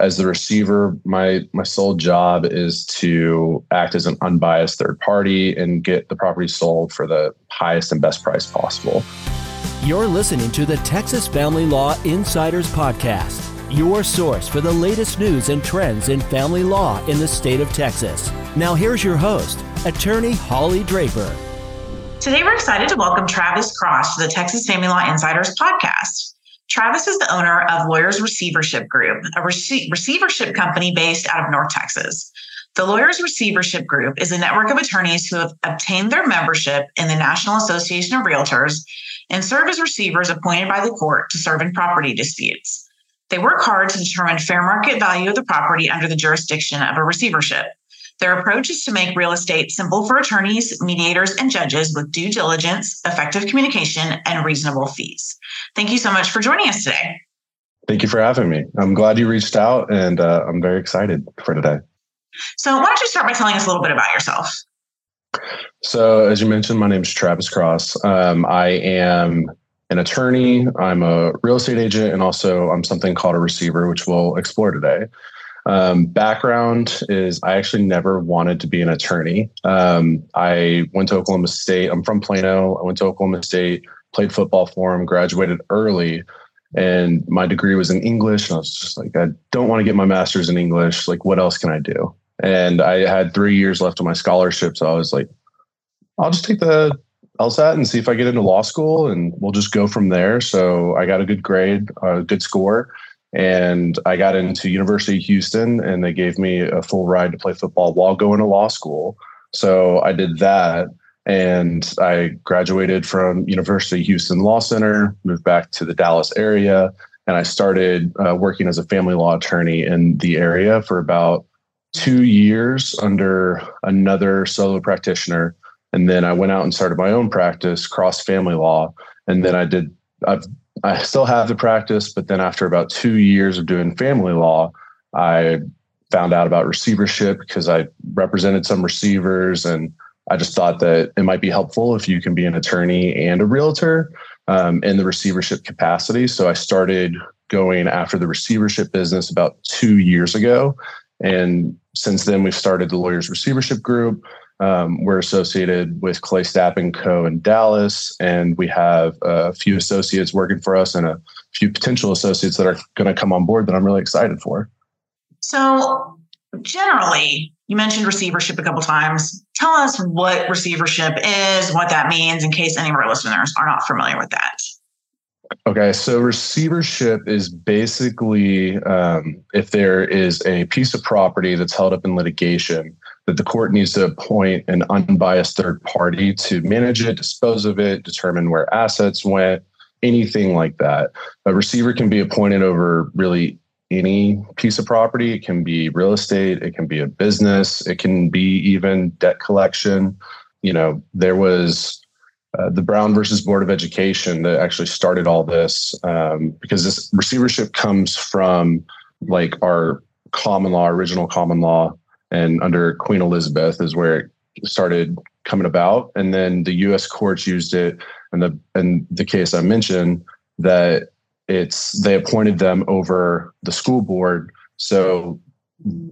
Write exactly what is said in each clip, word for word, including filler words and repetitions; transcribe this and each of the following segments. as the receiver, my my sole job is to act as an unbiased third party and get the property sold for the highest and best price possible. You're listening to the Texas Family Law Insiders Podcast, your source for the latest news and trends in family law in the state of Texas. Now here's your host, Attorney Holly Draper. Today we're excited to welcome Travis Cross to the Texas Family Law Insiders Podcast. Travis is the owner of Lawyer's Receivership Group, a rece- receivership company based out of North Texas. The Lawyer's Receivership Group is a network of attorneys who have obtained their membership in the National Association of Realtors and serve as receivers appointed by the court to serve in property disputes. They work hard to determine fair market value of the property under the jurisdiction of a receivership. Their approach is to make real estate simple for attorneys, mediators, and judges with due diligence, effective communication, and reasonable fees. Thank you so much for joining us today. Thank you for having me. I'm glad you reached out, and uh, I'm very excited for today. So why don't you start by telling us a little bit about yourself? So as you mentioned, my name is Travis Cross. Um, I am an attorney, I'm a real estate agent, and also I'm something called a receiver, which we'll explore today. Um, background is I actually never wanted to be an attorney. Um, I went to Oklahoma State. I'm from Plano. I went to Oklahoma State, played football for them, graduated early, and my degree was in English. And I was just like, I don't want to get my master's in English. Like, what else can I do? And I had three years left on my scholarship. So I was like, I'll just take the LSAT and see if I get into law school, and we'll just go from there. So I got a good grade, a good score. And I got into University of Houston, and they gave me a full ride to play football while going to law school. So I did that, and I graduated from University of Houston Law Center, moved back to the Dallas area, and I started uh, working as a family law attorney in the area for about two years under another solo practitioner. And then I went out and started my own practice, Cross Family Law. And then I did, I've I still have the practice, but then after about two years of doing family law, I found out about receivership because I represented some receivers, and I just thought that it might be helpful if you can be an attorney and a realtor um, in the receivership capacity. So I started going after the receivership business about two years ago. And since then, we've started the Lawyer's Receivership Group. Um, we're associated with Clay Stapp and Co. in Dallas, and we have a few associates working for us and a few potential associates that are going to come on board that I'm really excited for. So generally, you mentioned receivership a couple times. Tell us what receivership is, what that means, in case any of our listeners are not familiar with that. Okay, so receivership is basically um, if there is a piece of property that's held up in litigation, that the court needs to appoint an unbiased third party to manage it, dispose of it, determine where assets went, anything like that. A receiver can be appointed over really any piece of property. It can be real estate. It can be a business. It can be even debt collection. You know, there was uh, the Brown versus Board of Education that actually started all this um, because this receivership comes from like our common law, original common law. And under Queen Elizabeth is where it started coming about. And then the U S courts used it in the in the case I mentioned that it's they appointed them over the school board. So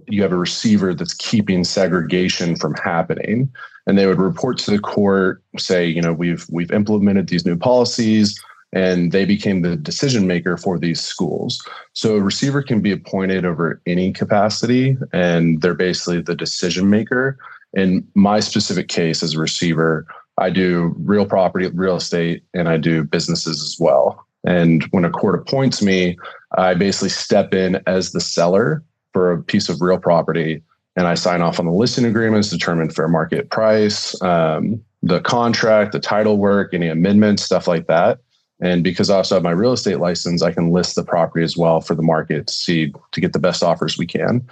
you have a receiver that's keeping segregation from happening. And they would report to the court, say, you know, we've we've implemented these new policies, and they became the decision maker for these schools. So a receiver can be appointed over any capacity, and they're basically the decision maker. In my specific case as a receiver, I do real property, real estate, and I do businesses as well. And when a court appoints me, I basically step in as the seller for a piece of real property, and I sign off on the listing agreements, determine fair market price, um, the contract, the title work, any amendments, stuff like that. And because I also have my real estate license, I can list the property as well for the market to see to get the best offers we can.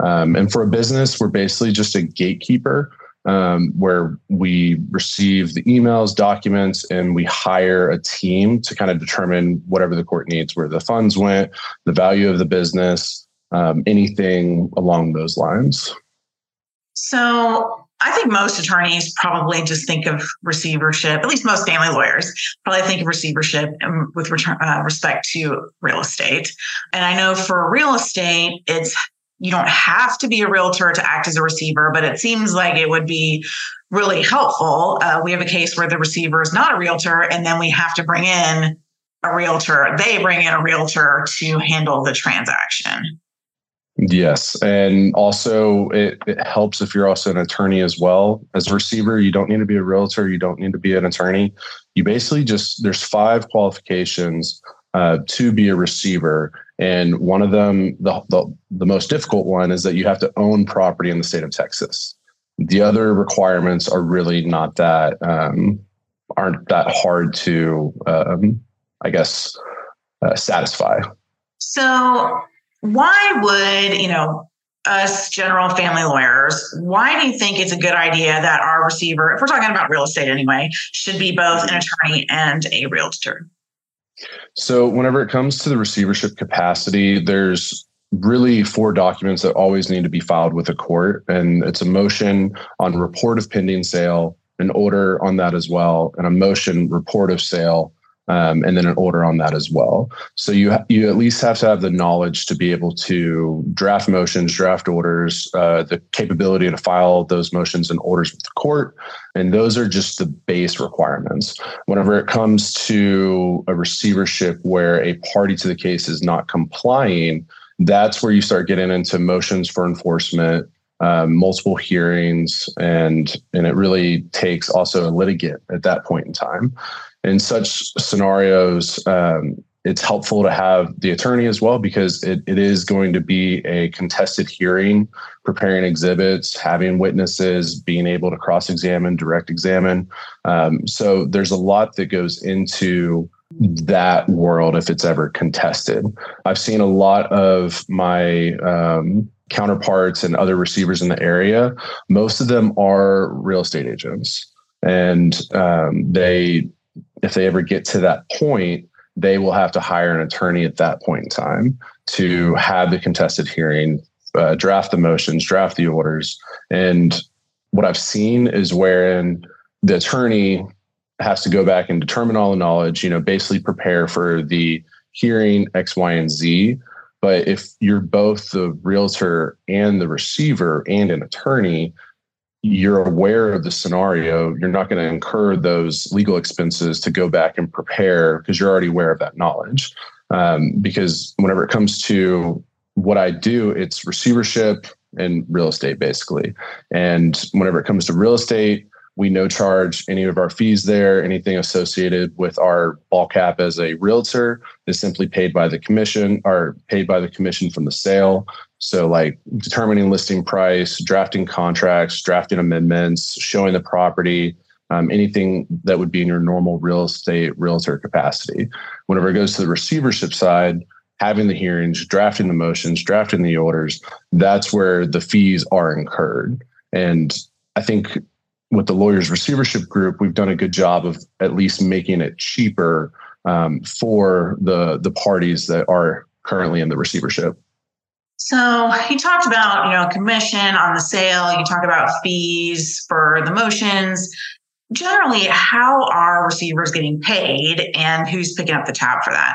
Um, and for a business, we're basically just a gatekeeper um, where we receive the emails, documents, and we hire a team to kind of determine whatever the court needs, where the funds went, the value of the business, um, anything along those lines. So I think most attorneys probably just think of receivership, at least most family lawyers probably think of receivership with return, uh, respect to real estate. And I know for real estate, it's you don't have to be a realtor to act as a receiver, but it seems like it would be really helpful. Uh, we have a case where the receiver is not a realtor, and then we have to bring in a realtor. They bring in a realtor to handle the transaction. Yes. And also it, it helps if you're also an attorney as well. As a receiver, you don't need to be a realtor. You don't need to be an attorney. You basically just, there's five qualifications uh, to be a receiver. And one of them, the, the the most difficult one, is that you have to own property in the state of Texas. The other requirements are really not that, um, aren't that hard to, um, I guess, uh, satisfy. So why would, you know, us general family lawyers, why do you think it's a good idea that our receiver, if we're talking about real estate anyway, should be both an attorney and a realtor? So whenever it comes to the receivership capacity, there's really four documents that always need to be filed with a court. And it's a motion on report of pending sale, an order on that as well, and a motion report of sale, um, and then an order on that as well. So you ha- you at least have to have the knowledge to be able to draft motions, draft orders, uh, the capability to file those motions and orders with the court. And those are just the base requirements. Whenever it comes to a receivership where a party to the case is not complying, that's where you start getting into motions for enforcement, um, multiple hearings, and and it really takes also a litigant at that point in time. In such scenarios, um, it's helpful to have the attorney as well, because it, it is going to be a contested hearing, preparing exhibits, having witnesses, being able to cross-examine, direct examine. Um, so there's a lot that goes into that world if it's ever contested. I've seen a lot of my um, counterparts and other receivers in the area. Most of them are real estate agents, and um, they, if they ever get to that point, they will have to hire an attorney at that point in time to have the contested hearing, uh, draft the motions, draft the orders. And what I've seen is wherein the attorney has to go back and determine all the knowledge, you know, basically prepare for the hearing X, Y, and Z. But if you're both the realtor and the receiver and an attorney, you're aware of the scenario. You're not going to incur those legal expenses to go back and prepare because you're already aware of that knowledge. Um, because whenever it comes to what I do, it's receivership and real estate basically. And whenever it comes to real estate, we no charge any of our fees there. Anything associated with our ball cap as a realtor is simply paid by the commission or paid by the commission from the sale. So like determining listing price, drafting contracts, drafting amendments, showing the property, um, anything that would be in your normal real estate realtor capacity. Whenever it goes to the receivership side, having the hearings, drafting the motions, drafting the orders, that's where the fees are incurred. And I think with the Lawyer's Receivership Group, we've done a good job of at least making it cheaper um, for the the parties that are currently in the receivership. So you talked about, you know, commission on the sale. You talk about fees for the motions. Generally, how are receivers getting paid, and who's picking up the tab for that?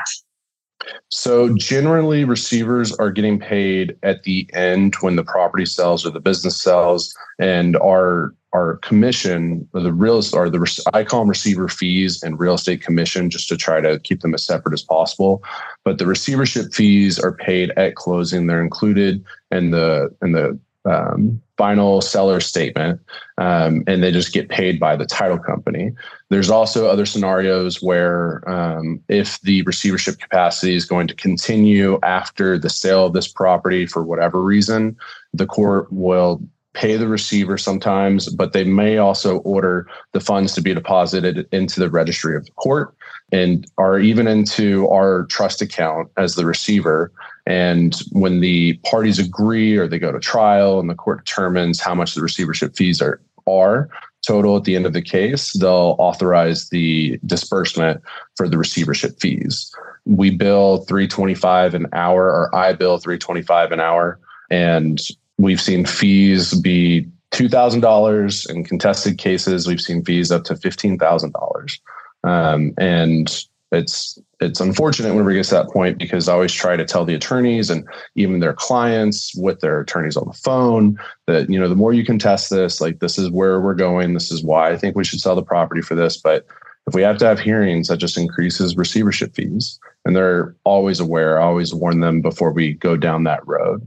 So generally, receivers are getting paid at the end when the property sells or the business sells, and are our commission, or the real, or the I call them receiver fees and real estate commission, just to try to keep them as separate as possible. But the receivership fees are paid at closing; they're included in the in the um, final seller statement, um, and they just get paid by the title company. There's also other scenarios where, um, if the receivership capacity is going to continue after the sale of this property for whatever reason, the court will pay the receiver sometimes, but they may also order the funds to be deposited into the registry of the court and or even into our trust account as the receiver. And when the parties agree or they go to trial and the court determines how much the receivership fees are, are total at the end of the case, they'll authorize the disbursement for the receivership fees. We bill three twenty-five an hour, or I bill three twenty-five an hour, and we've seen fees be two thousand dollars. In contested cases, we've seen fees up to fifteen thousand dollars. Um, and it's it's unfortunate whenever it gets to that point, because I always try to tell the attorneys and even their clients with their attorneys on the phone that, you know, the more you contest this, like, this is where we're going. This is why I think we should sell the property for this. But if we have to have hearings, that just increases receivership fees. And they're always aware. I always warn them before we go down that road.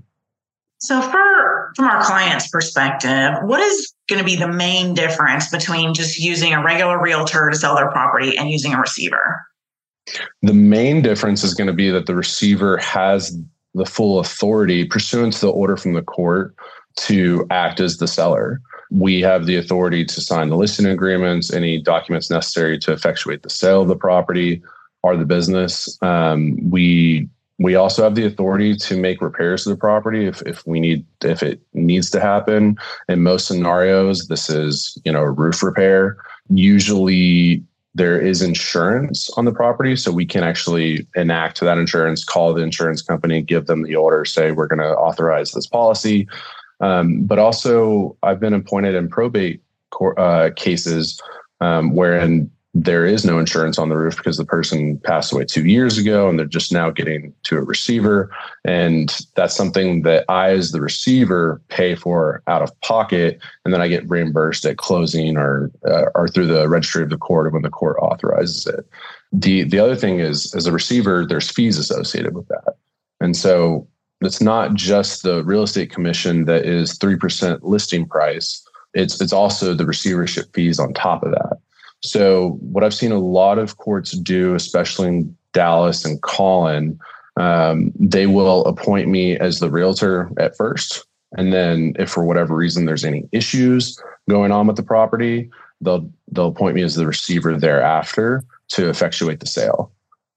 So for, from our client's perspective, what is going to be the main difference between just using a regular realtor to sell their property and using a receiver? The main difference is going to be that the receiver has the full authority pursuant to the order from the court to act as the seller. We have the authority to sign the listing agreements, any documents necessary to effectuate the sale of the property or the business. Um, we... We also have the authority to make repairs to the property if, if we need, if it needs to happen. In most scenarios, this is, you know, a roof repair. Usually there is insurance on the property, so we can actually enact that insurance, call the insurance company, give them the order, say we're going to authorize this policy. Um, but also, I've been appointed in probate cor- uh, cases um, wherein there is no insurance on the roof because the person passed away two years ago and they're just now getting to a receiver. And that's something that I, as the receiver, pay for out of pocket. And then I get reimbursed at closing or uh, or through the registry of the court when the court authorizes it. The the other thing is, as a receiver, there's fees associated with that. And so it's not just the real estate commission that is three percent listing price. It's It's also the receivership fees on top of that. So what I've seen a lot of courts do, especially in Dallas and Collin, um, they will appoint me as the realtor at first. And then if for whatever reason there's any issues going on with the property, they'll they'll appoint me as the receiver thereafter to effectuate the sale.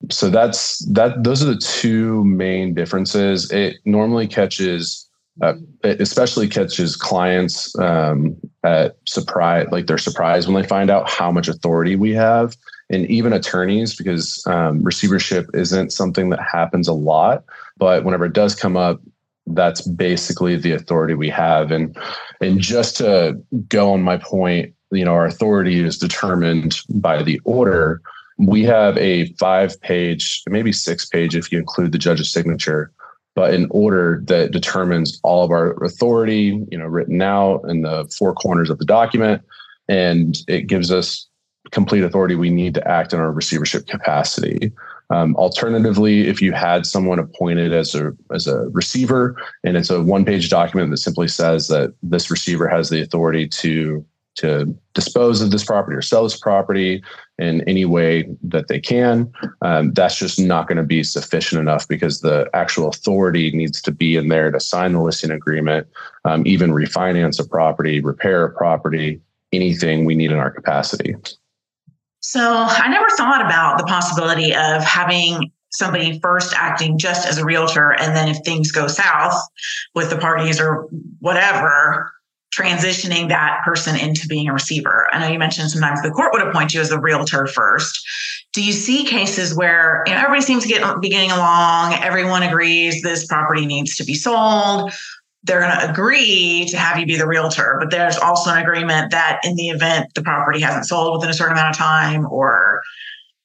So that's that. Those are the two main differences. It normally catches... Uh, it especially catches clients um, at surprise, like they're surprised when they find out how much authority we have, and even attorneys, because um, receivership isn't something that happens a lot. But whenever it does come up, that's basically the authority we have. And and just to go on my point, you know, our authority is determined by the order. We have a five-page, maybe six-page if you include the judge's signature, but an order that determines all of our authority, you know, written out in the four corners of the document. And it gives us complete authority we need to act in our receivership capacity. Um, alternatively, if you had someone appointed as a as a receiver, and it's a one-page document that simply says that this receiver has the authority to, to dispose of this property or sell this property in any way that they can, um, that's just not going to be sufficient enough, because the actual authority needs to be in there to sign the listing agreement, um, even refinance a property, repair a property, anything we need in our capacity. So I never thought about the possibility of having somebody first acting just as a realtor, and then if things go south with the parties or whatever, transitioning that person into being a receiver. I know you mentioned sometimes the court would appoint you as the realtor first. Do you see cases where, you know, everybody seems to get be getting along, everyone agrees this property needs to be sold, they're going to agree to have you be the realtor, but there's also an agreement that in the event the property hasn't sold within a certain amount of time, or,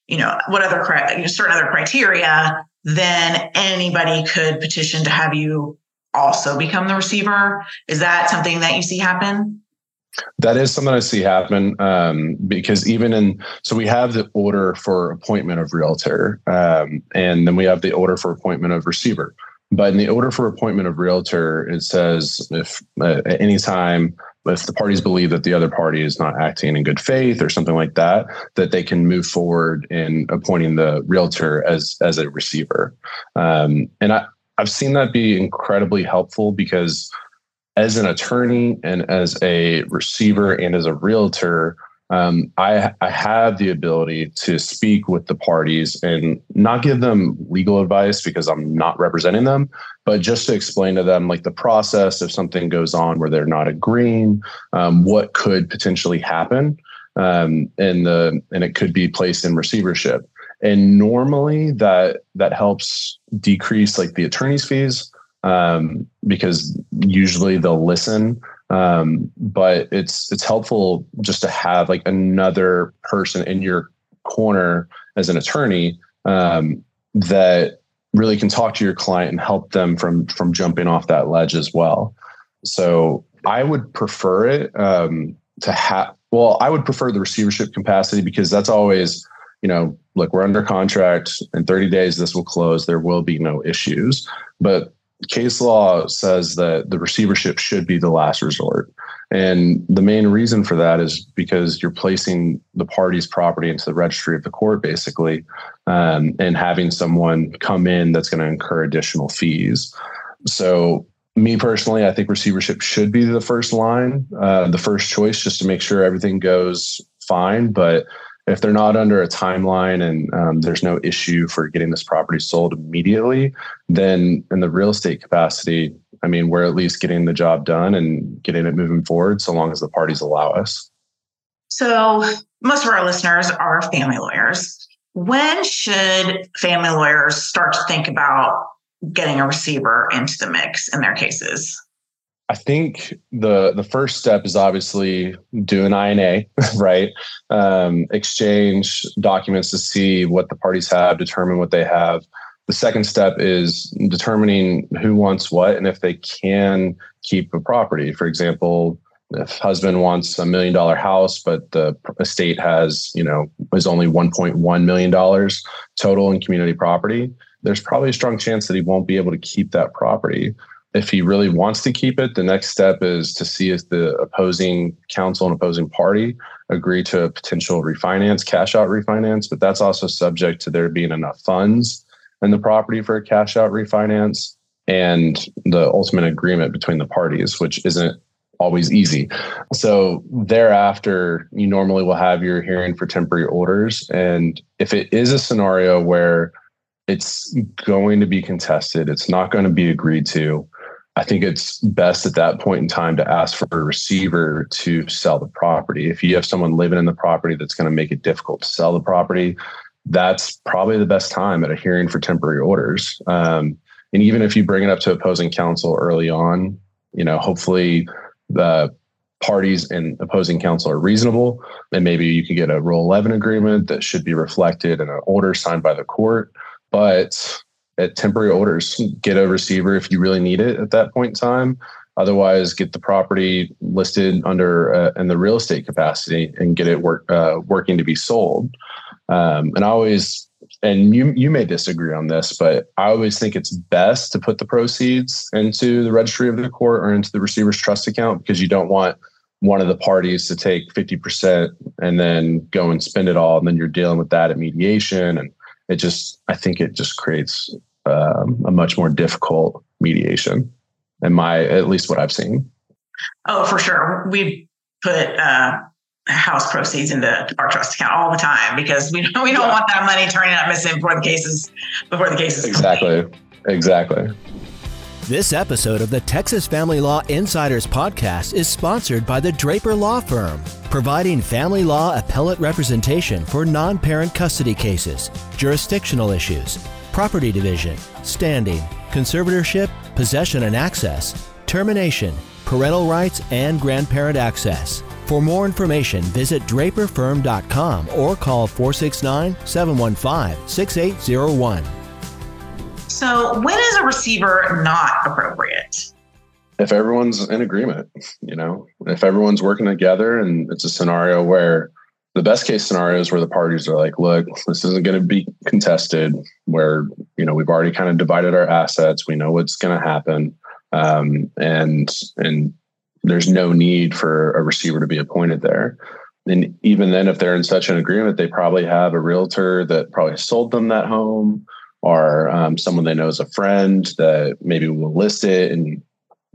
you know, what other you know, certain other criteria, then anybody could petition to have you also become the receiver? Is that something that you see happen? That is something I see happen, um, because even in, so we have the order for appointment of realtor, um, and then we have the order for appointment of receiver. But in the order for appointment of realtor, it says if uh, at any time, if the parties believe that the other party is not acting in good faith or something like that, that they can move forward in appointing the realtor as as a receiver. Um, and I, I've seen that be incredibly helpful, because as an attorney and as a receiver and as a realtor, um, I, I have the ability to speak with the parties and not give them legal advice because I'm not representing them, but just to explain to them like the process if something goes on where they're not agreeing, um, what could potentially happen, um, and the and it could be placed in receivership. And normally that that helps decrease like the attorney's fees, um, because usually they'll listen Um, but it's, it's helpful just to have like another person in your corner as an attorney, um, that really can talk to your client and help them from, from jumping off that ledge as well. So I would prefer it, um, to have, well, I would prefer the receivership capacity, because that's always, you know, look, we're under contract in thirty days, this will close. There will be no issues, but case law says that the receivership should be the last resort. And the main reason for that is because you're placing the party's property into the registry of the court, basically, um, and having someone come in that's going to incur additional fees. So me personally, I think receivership should be the first line, uh, the first choice, just to make sure everything goes fine. But if they're not under a timeline and um, there's no issue for getting this property sold immediately, then in the real estate capacity, I mean, we're at least getting the job done and getting it moving forward so long as the parties allow us. So most of our listeners are family lawyers. When should family lawyers start to think about getting a receiver into the mix in their cases? I think the the first step is obviously do an I N A, right? Um, exchange documents to see what the parties have, determine what they have. The second step is determining who wants what and if they can keep a property. For example, if husband wants a million dollar house, but the estate has, you know, is only one point one million dollars total in community property, there's probably a strong chance that he won't be able to keep that property. If he really wants to keep it, the next step is to see if the opposing counsel and opposing party agree to a potential refinance, cash out refinance, but that's also subject to there being enough funds in the property for a cash out refinance and the ultimate agreement between the parties, which isn't always easy. So thereafter, you normally will have your hearing for temporary orders. And if it is a scenario where it's going to be contested, it's not going to be agreed to, I think it's best at that point in time to ask for a receiver to sell the property. If you have someone living in the property that's going to make it difficult to sell the property, that's probably the best time at a hearing for temporary orders. Um, and even if you bring it up to opposing counsel early on, you know, hopefully the parties and opposing counsel are reasonable, and maybe you can get a Rule eleven agreement that should be reflected in an order signed by the court. But at temporary orders, get a receiver if you really need it at that point in time. Otherwise, get the property listed under uh, in the real estate capacity and get it work uh, working to be sold. Um, and I always, and you you may disagree on this, but I always think it's best to put the proceeds into the registry of the court or into the receiver's trust account, because you don't want one of the parties to take fifty percent and then go and spend it all. And then you're dealing with that at mediation. And it just, I think it just creates um, a much more difficult mediation, in my, at least what I've seen. Oh, for sure. We put uh, house proceeds into our trust account all the time, because we we don't yeah. want that money turning up missing before the cases before the cases. Exactly. Complete. Exactly. This episode of the Texas Family Law Insiders Podcast is sponsored by the Draper Law Firm, providing family law appellate representation for non-parent custody cases, jurisdictional issues, property division, standing, conservatorship, possession and access, termination, parental rights, and grandparent access. For more information, visit draper firm dot com or call four six nine, seven one five, six eight zero one. So when is a receiver not appropriate? If everyone's in agreement, you know, if everyone's working together, and it's a scenario where the best case scenario is where the parties are like, look, this isn't going to be contested, where, you know, we've already kind of divided our assets. We know what's going to happen. Um, and, and there's no need for a receiver to be appointed there. And even then, if they're in such an agreement, they probably have a realtor that probably sold them that home, or um, someone they know is a friend that maybe will list it and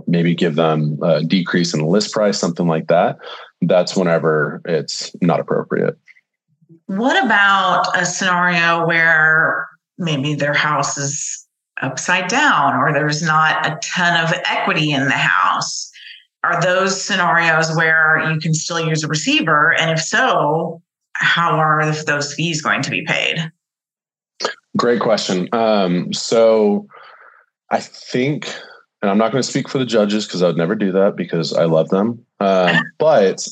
maybe give them a decrease in the list price, something like that. That's whenever it's not appropriate. What about a scenario where maybe their house is upside down or there's not a ton of equity in the house? Are those scenarios where you can still use a receiver? And if so, how are those fees going to be paid? Great question. Um, so I think and I'm not going to speak for the judges because I would never do that because I love them. Um, but,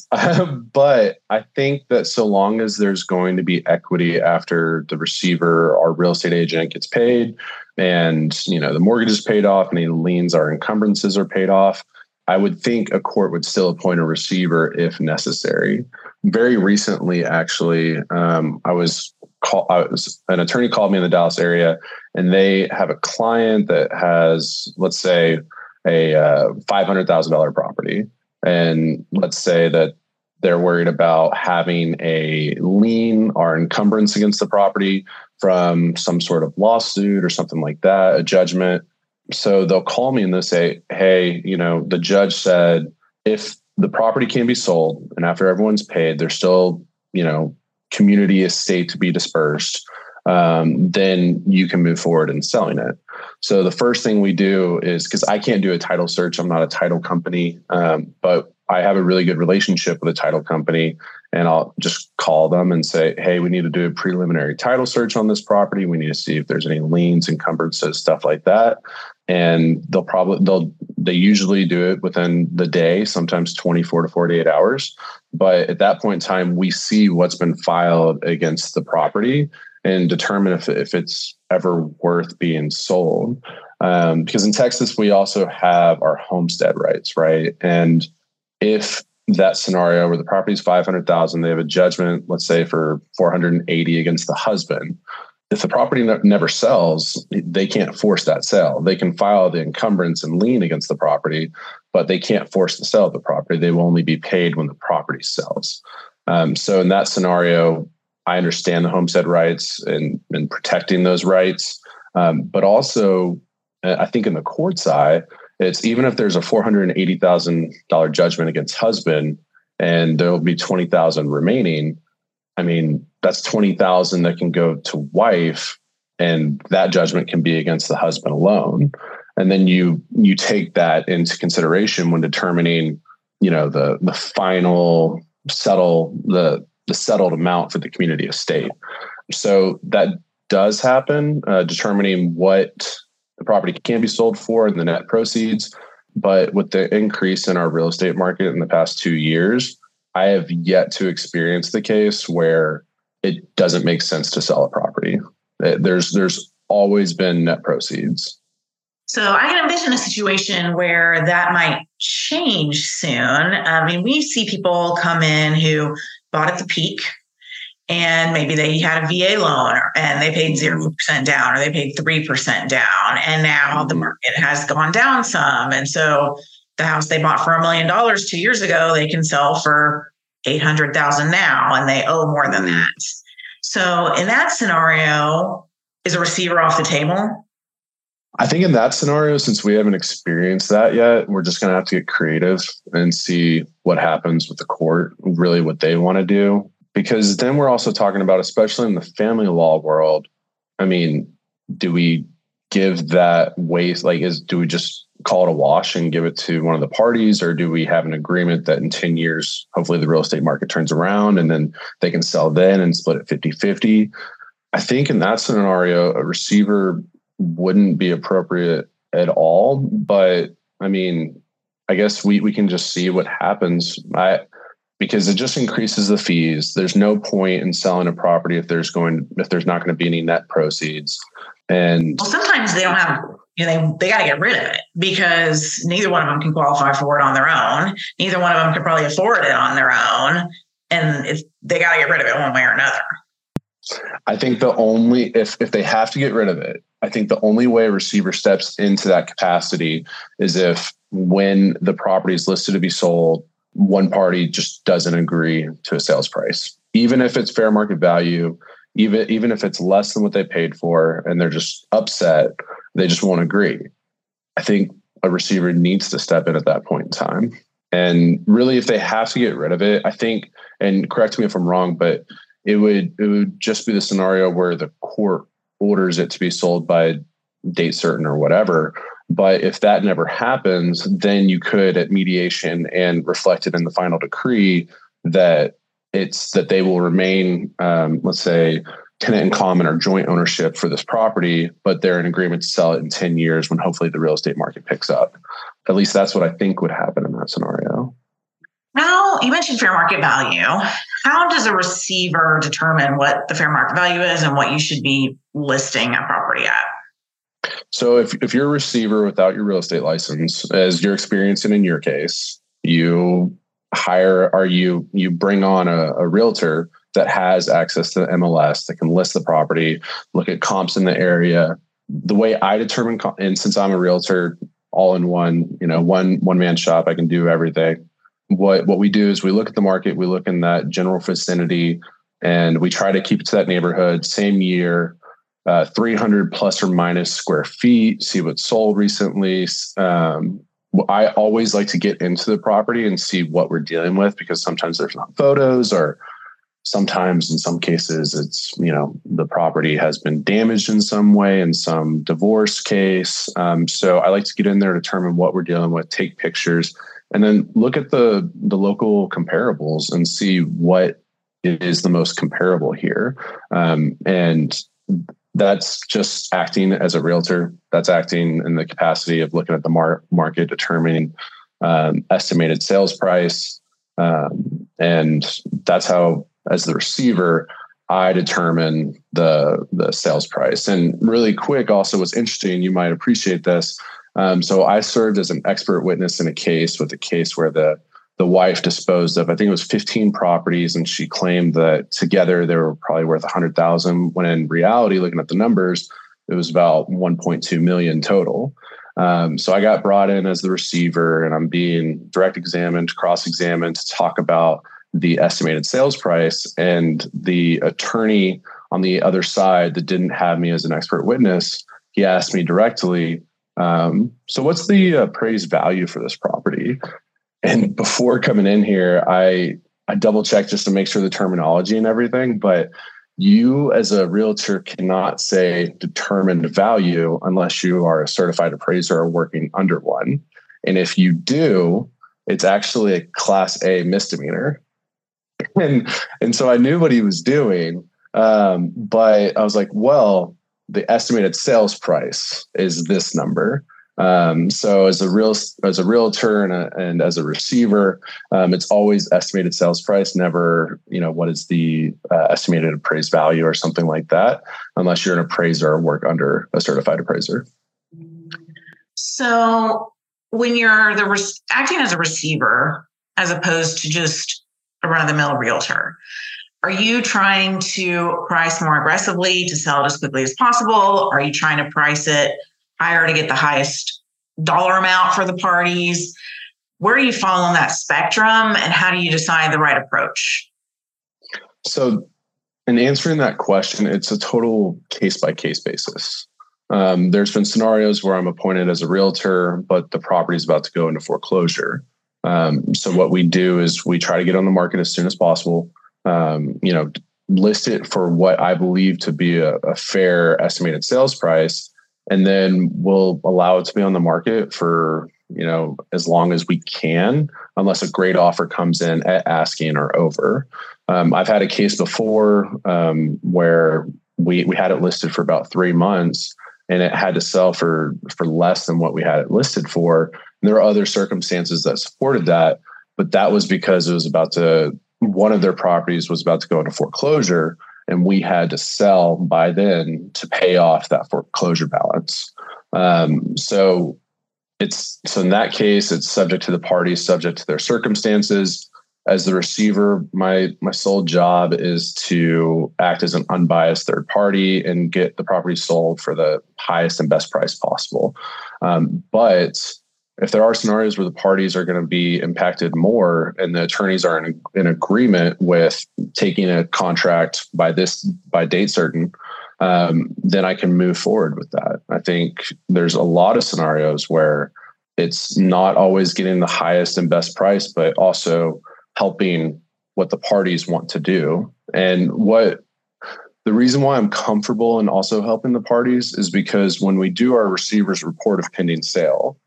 but I think that so long as there's going to be equity after the receiver, our real estate agent gets paid and, you know, the mortgage is paid off and the liens, our encumbrances are paid off, I would think a court would still appoint a receiver if necessary. Very recently, actually, um, I was Call, I was, an attorney called me in the Dallas area, and they have a client that has, let's say, a uh, five hundred thousand dollars property. And let's say that they're worried about having a lien or encumbrance against the property from some sort of lawsuit or something like that, a judgment. So they'll call me and they'll say, hey, you know, the judge said if the property can be sold and after everyone's paid, there's still, you know, community estate to be dispersed, um, then you can move forward in selling it. So the first thing we do is, because I can't do a title search, I'm not a title company, um, but I have a really good relationship with a title company, and I'll just call them and say, hey, we need to do a preliminary title search on this property. We need to see if there's any liens, encumbrances, stuff like that. And they'll probably, they'll, they usually do it within the day, sometimes twenty-four to forty-eight hours. But at that point in time, we see what's been filed against the property and determine if, if it's ever worth being sold. Um, because in Texas, we also have our homestead rights, right? And if that scenario where the property is five hundred thousand dollars, they have a judgment, let's say for four hundred eighty thousand dollars against the husband. If the property ne- never sells, they can't force that sale. They can file the encumbrance and lien against the property, but they can't force the sale of the property. They will only be paid when the property sells. Um, so in that scenario, I understand the homestead rights and, and protecting those rights. Um, but also, I think in the court's eye, it's even if there's a four hundred eighty thousand dollars judgment against husband and there'll be twenty thousand dollars remaining, I mean, that's twenty thousand dollars that can go to wife, and that judgment can be against the husband alone. And then you you take that into consideration when determining, you know, the the final settle the the settled amount for the community estate. So that does happen, uh, determining what the property can be sold for and the net proceeds. But with the increase in our real estate market in the past two years, I have yet to experience the case where it doesn't make sense to sell a property. There's there's always been net proceeds. So I can envision a situation where that might change soon. I mean, we see people come in who bought at the peak, and maybe they had a V A loan and they paid zero percent down or they paid three percent down. And now the market has gone down some. And so the house they bought for a million dollars two years ago, they can sell for eight hundred thousand dollars now, and they owe more than that. So in that scenario, is a receiver off the table? I think in that scenario, since we haven't experienced that yet, we're just going to have to get creative and see what happens with the court, really what they want to do. Because then we're also talking about, especially in the family law world, I mean, do we give that waste? Like, is do we just call it a wash and give it to one of the parties? Or do we have an agreement that in ten years, hopefully the real estate market turns around and then they can sell then and split it fifty-fifty? I think in that scenario, a receiver wouldn't be appropriate at all. But I mean, I guess we, we can just see what happens. I Because it just increases the fees. There's no point in selling a property if there's going if there's not going to be any net proceeds. And well, sometimes they don't have, you know, they they got to get rid of it because neither one of them can qualify for it on their own. Neither one of them can probably afford it on their own, and if they got to get rid of it one way or another. I think the only if if they have to get rid of it, I think the only way a receiver steps into that capacity is if when the property is listed to be sold, one party just doesn't agree to a sales price, even if it's fair market value, even even if it's less than what they paid for, and they're just upset, they just won't agree. I think a receiver needs to step in at that point in time. And really, if they have to get rid of it, I think, and correct me if I'm wrong, but it would it would just be the scenario where the court orders it to be sold by date certain or whatever. But if that never happens, then you could at mediation and reflected in the final decree that it's that they will remain, um, let's say tenant in common or joint ownership for this property, but they're in agreement to sell it in ten years when hopefully the real estate market picks up. At least that's what I think would happen in that scenario. Now, you mentioned fair market value. How does a receiver determine what the fair market value is and what you should be listing a property at? So if, if you're a receiver without your real estate license, as you're experiencing in your case, you hire or you, you bring on a, a realtor that has access to the M L S that can list the property, look at comps in the area. The way I determine, and since I'm a realtor, all in one, you know, one, one man shop, I can do everything. What what we do is we look at the market, we look in that general vicinity, and we try to keep it to that neighborhood, same year, uh, three hundred plus or minus square feet, see what's sold recently. Um, I always like to get into the property and see what we're dealing with, because sometimes there's not photos, or sometimes in some cases it's, you know, the property has been damaged in some way in some divorce case. Um, so I like to get in there, determine what we're dealing with, take pictures, and then look at the, the local comparables and see what is the most comparable here. Um, and that's just acting as a realtor. That's acting in the capacity of looking at the mar- market, determining um, estimated sales price. Um, and that's how, as the receiver, I determine the, the sales price. And really quick, also what's interesting, you might appreciate this. Um, so I served as an expert witness in a case with a case where the, the wife disposed of, I think it was fifteen properties, and she claimed that together they were probably worth one hundred thousand dollars, when in reality, looking at the numbers, it was about one point two million dollars total. Um, so I got brought in as the receiver, and I'm being direct examined, cross-examined to talk about the estimated sales price, and the attorney on the other side that didn't have me as an expert witness, he asked me directly, Um, so what's the appraised value for this property? And before coming in here, I, I double checked just to make sure the terminology and everything, but you as a realtor cannot say determined value unless you are a certified appraiser or working under one. And if you do, it's actually a class A misdemeanor. And, and so I knew what he was doing. Um, but I was like, well, the estimated sales price is this number. Um, so as a real, as a realtor and, a, and as a receiver, um, it's always estimated sales price, never, you know, what is the uh, estimated appraised value or something like that, unless you're an appraiser or work under a certified appraiser. So when you're the re- acting as a receiver, as opposed to just a run-of-the-mill realtor, are you trying to price more aggressively to sell it as quickly as possible? Are you trying to price it higher to get the highest dollar amount for the parties? Where do you fall on that spectrum, and how do you decide the right approach? So in answering that question, it's a total case-by-case basis. Um, there's been scenarios where I'm appointed as a realtor, but the property is about to go into foreclosure. Um, so what we do is we try to get on the market as soon as possible. Um, you know, list it for what I believe to be a, a fair estimated sales price, and then we'll allow it to be on the market for, you know, as long as we can, unless a great offer comes in at asking or over. Um, I've had a case before um, where we we had it listed for about three months, and it had to sell for for less than what we had it listed for. And there are other circumstances that supported that, but that was because it was about to. One of their properties was about to go into foreclosure, and we had to sell by then to pay off that foreclosure balance. Um, so it's, so in that case, it's subject to the parties, subject to their circumstances. As the receiver, my, my sole job is to act as an unbiased third party and get the property sold for the highest and best price possible. Um, but if there are scenarios where the parties are going to be impacted more and the attorneys are in, in agreement with taking a contract by this, by date certain, um, then I can move forward with that. I think there's a lot of scenarios where it's not always getting the highest and best price, but also helping what the parties want to do. And what the reason why I'm comfortable in also helping the parties is because when we do our receiver's report of pending sale,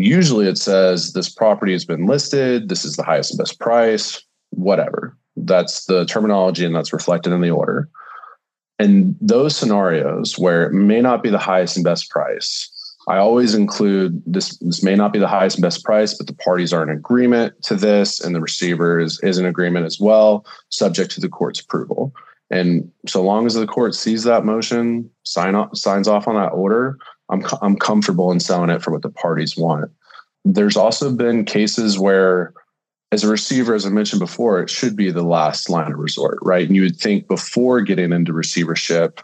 usually it says this property has been listed, this is the highest and best price, whatever. That's the terminology, and that's reflected in the order. And those scenarios where it may not be the highest and best price, I always include this, this may not be the highest and best price, but the parties are in agreement to this and the receiver is, is in agreement as well, subject to the court's approval. And so long as the court sees that motion, sign off, signs off on that order, I'm I'm comfortable in selling it for what the parties want. There's also been cases where, as a receiver, as I mentioned before, it should be the last line of resort, right? And you would think before getting into receivership,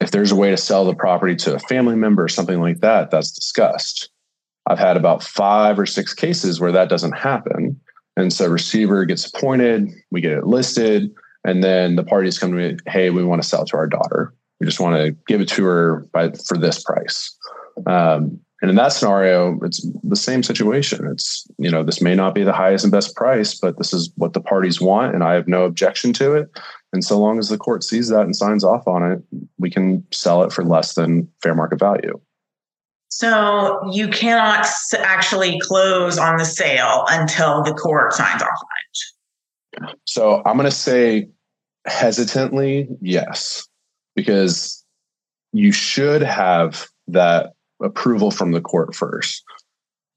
if there's a way to sell the property to a family member or something like that, that's discussed. I've had about five or six cases where that doesn't happen. And so receiver gets appointed, we get it listed, and then the parties come to me, hey, we want to sell to our daughter. We just want to give it to her by, for this price. Um, and in that scenario, it's the same situation. It's, you know, this may not be the highest and best price, but this is what the parties want, and I have no objection to it. And so long as the court sees that and signs off on it, we can sell it for less than fair market value. So you cannot actually close on the sale until the court signs off on it. So I'm going to say hesitantly, yes, because you should have that approval from the court first.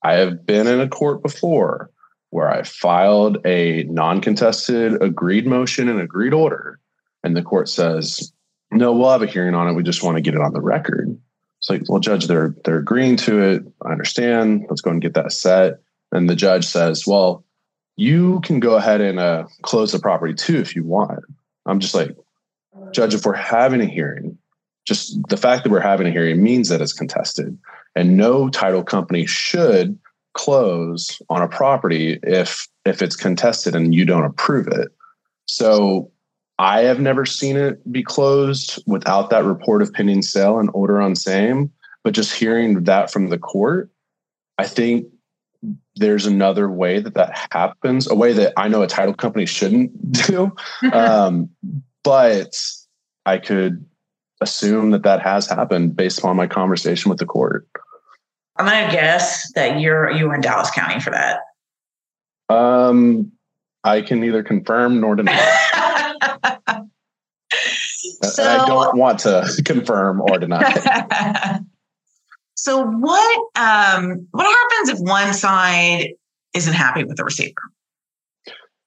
I have been in a court before where I filed a non-contested agreed motion and agreed order, and the court says, no, we'll have a hearing on it. We just want to get it on the record. It's like, well, Judge, they're they're agreeing to it. I understand. Let's go and get that set. And the judge says, well, you can go ahead and uh, close the property too if you want. I'm just like, Judge, if we're having a hearing, just the fact that we're having a hearing means that it's contested, and no title company should close on a property if if it's contested and you don't approve it. So I have never seen it be closed without that report of pending sale and order on same, but just hearing that from the court, I think there's another way that that happens, a way that I know a title company shouldn't do. Um, but I could assume that that has happened based upon my conversation with the court. I'm going to guess that you're, you were in Dallas County for that. Um, I can neither confirm nor deny. So, I don't want to confirm or deny. So what, um, what happens if one side isn't happy with the receiver?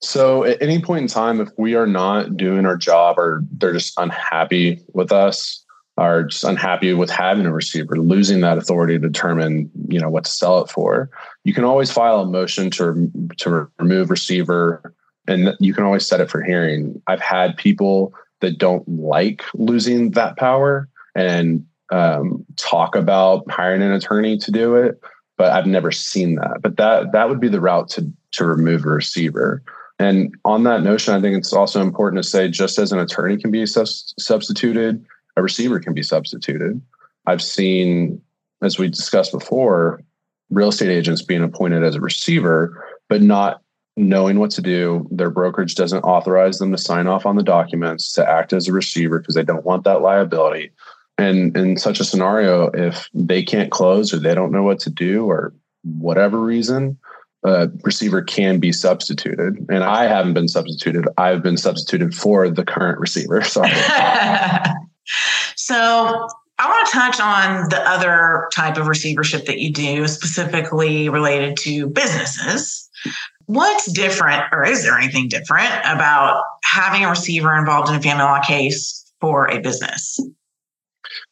So at any point in time, if we are not doing our job or they're just unhappy with us or just unhappy with having a receiver, losing that authority to determine, you know, what to sell it for, you can always file a motion to, to remove receiver, and you can always set it for hearing. I've had people that don't like losing that power and um, talk about hiring an attorney to do it, but I've never seen that. But that that would be the route to, to remove a receiver. And on that notion, I think it's also important to say, just as an attorney can be sus- substituted, a receiver can be substituted. I've seen, as we discussed before, real estate agents being appointed as a receiver, but not knowing what to do. Their brokerage doesn't authorize them to sign off on the documents to act as a receiver because they don't want that liability. And in such a scenario, if they can't close or they don't know what to do or whatever reason, a receiver can be substituted. And I haven't been substituted. I've been substituted for the current receiver. Sorry. So I want to touch on the other type of receivership that you do, specifically related to businesses. What's different, or is there anything different about having a receiver involved in a family law case for a business?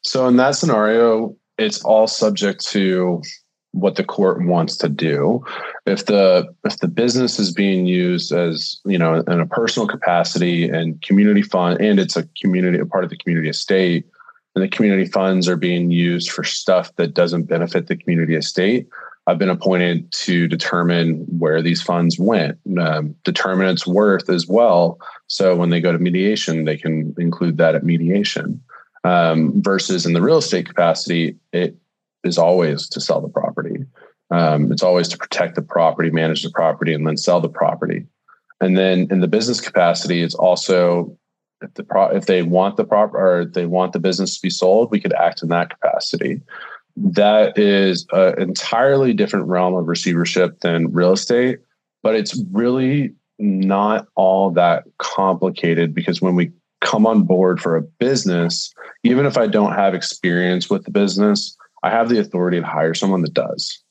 So in that scenario, it's all subject to what the court wants to do. If the if the business is being used as, you know, in a personal capacity and community fund, and it's a community, a part of the community estate, and the community funds are being used for stuff that doesn't benefit the community estate, I've been appointed to determine where these funds went, um, determine its worth as well. So when they go to mediation, they can include that at mediation. Um, versus in the real estate capacity, it is always to sell the property. Um, it's always to protect the property, manage the property, and then sell the property. And then in the business capacity, it's also if the pro- if they want the prop or they want the business to be sold, we could act in that capacity. That is an entirely different realm of receivership than real estate, but it's really not all that complicated because when we come on board for a business, even if I don't have experience with the business, I have the authority to hire someone that does.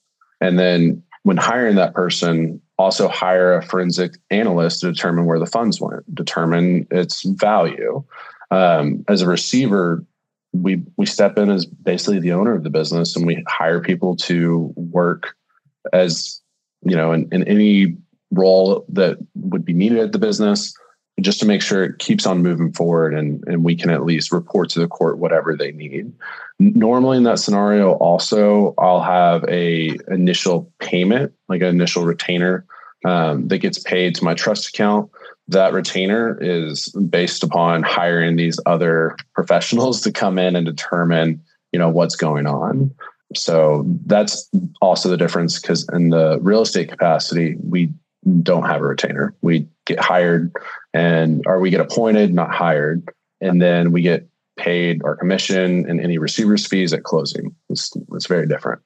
And then when hiring that person, also hire a forensic analyst to determine where the funds went, determine its value. Um, as a receiver, we we step in as basically the owner of the business, and we hire people to work as, you know, in, in any role that would be needed at the business, just to make sure it keeps on moving forward, and, and we can at least report to the court whatever they need. Normally in that scenario, also, I'll have a initial payment, like an initial retainer um, that gets paid to my trust account. That retainer is based upon hiring these other professionals to come in and determine, you know, what's going on. So that's also the difference, because in the real estate capacity, we don't have a retainer. We get hired and or we get appointed, not hired. And then we get paid our commission and any receiver's fees at closing. It's, it's very different.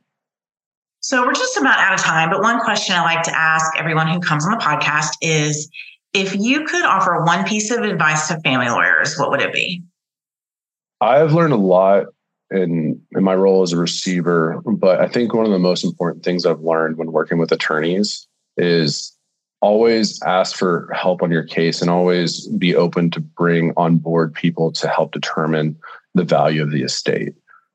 So we're just about out of time, but one question I like to ask everyone who comes on the podcast is, if you could offer one piece of advice to family lawyers, what would it be? I've learned a lot in, in my role as a receiver, but I think one of the most important things I've learned when working with attorneys is always ask for help on your case, and always be open to bring on board people to help determine the value of the estate.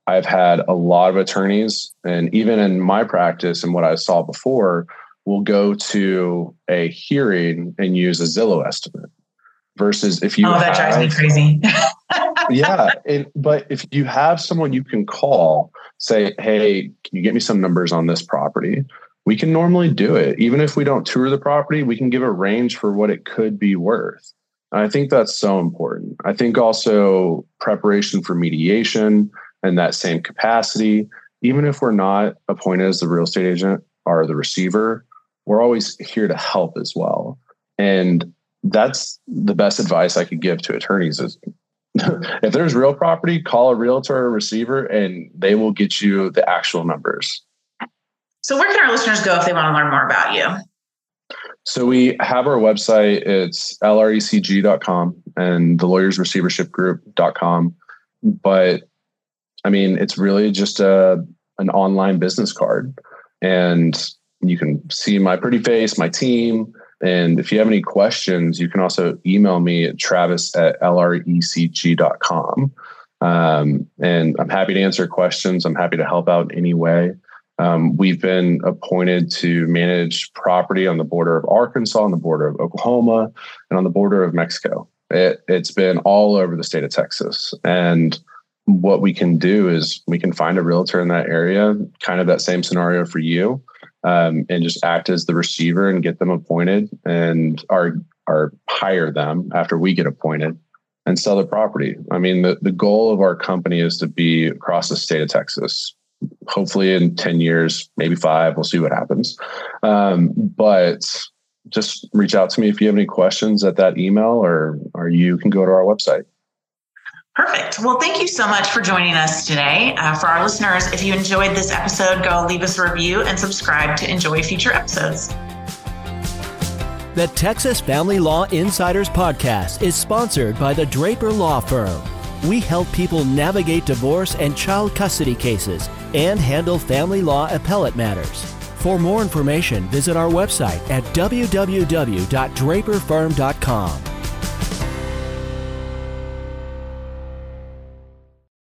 I've had a lot of attorneys, and even in my practice and what I saw before, will go to a hearing and use a Zillow estimate versus if you. Oh, that have, drives me crazy. Yeah. And, but if you have someone you can call, say, hey, can you get me some numbers on this property? We can normally do it. Even if we don't tour the property, we can give a range for what it could be worth. And I think that's so important. I think also preparation for mediation in that same capacity, even if we're not appointed as the real estate agent or the receiver, we're always here to help as well. And that's the best advice I could give to attorneys is if there's real property, call a realtor or a receiver and they will get you the actual numbers. So where can our listeners go if they want to learn more about you? So we have our website. It's L R E C G dot com and the Lawyer's Receivership Group dot com. But I mean, it's really just a, an online business card. And you can see my pretty face, my team. And if you have any questions, you can also email me at travis at L R E C G dot com. Um, and I'm happy to answer questions. I'm happy to help out in any way. Um, we've been appointed to manage property on the border of Arkansas, on the border of Oklahoma, and on the border of Mexico. It, it's been all over the state of Texas. And what we can do is we can find a realtor in that area, kind of that same scenario for you, um, and just act as the receiver and get them appointed and our, our hire them after we get appointed and sell the property. I mean, the, the goal of our company is to be across the state of Texas, hopefully in ten years, maybe five, we'll see what happens. Um, but just reach out to me if you have any questions at that email, or, or you can go to our website. Perfect. Well, thank you so much for joining us today. Uh, for our listeners, if you enjoyed this episode, go leave us a review and subscribe to enjoy future episodes. The Texas Family Law Insiders Podcast is sponsored by the Draper Law Firm. We help people navigate divorce and child custody cases and handle family law appellate matters. For more information, visit our website at w w w dot draper firm dot com.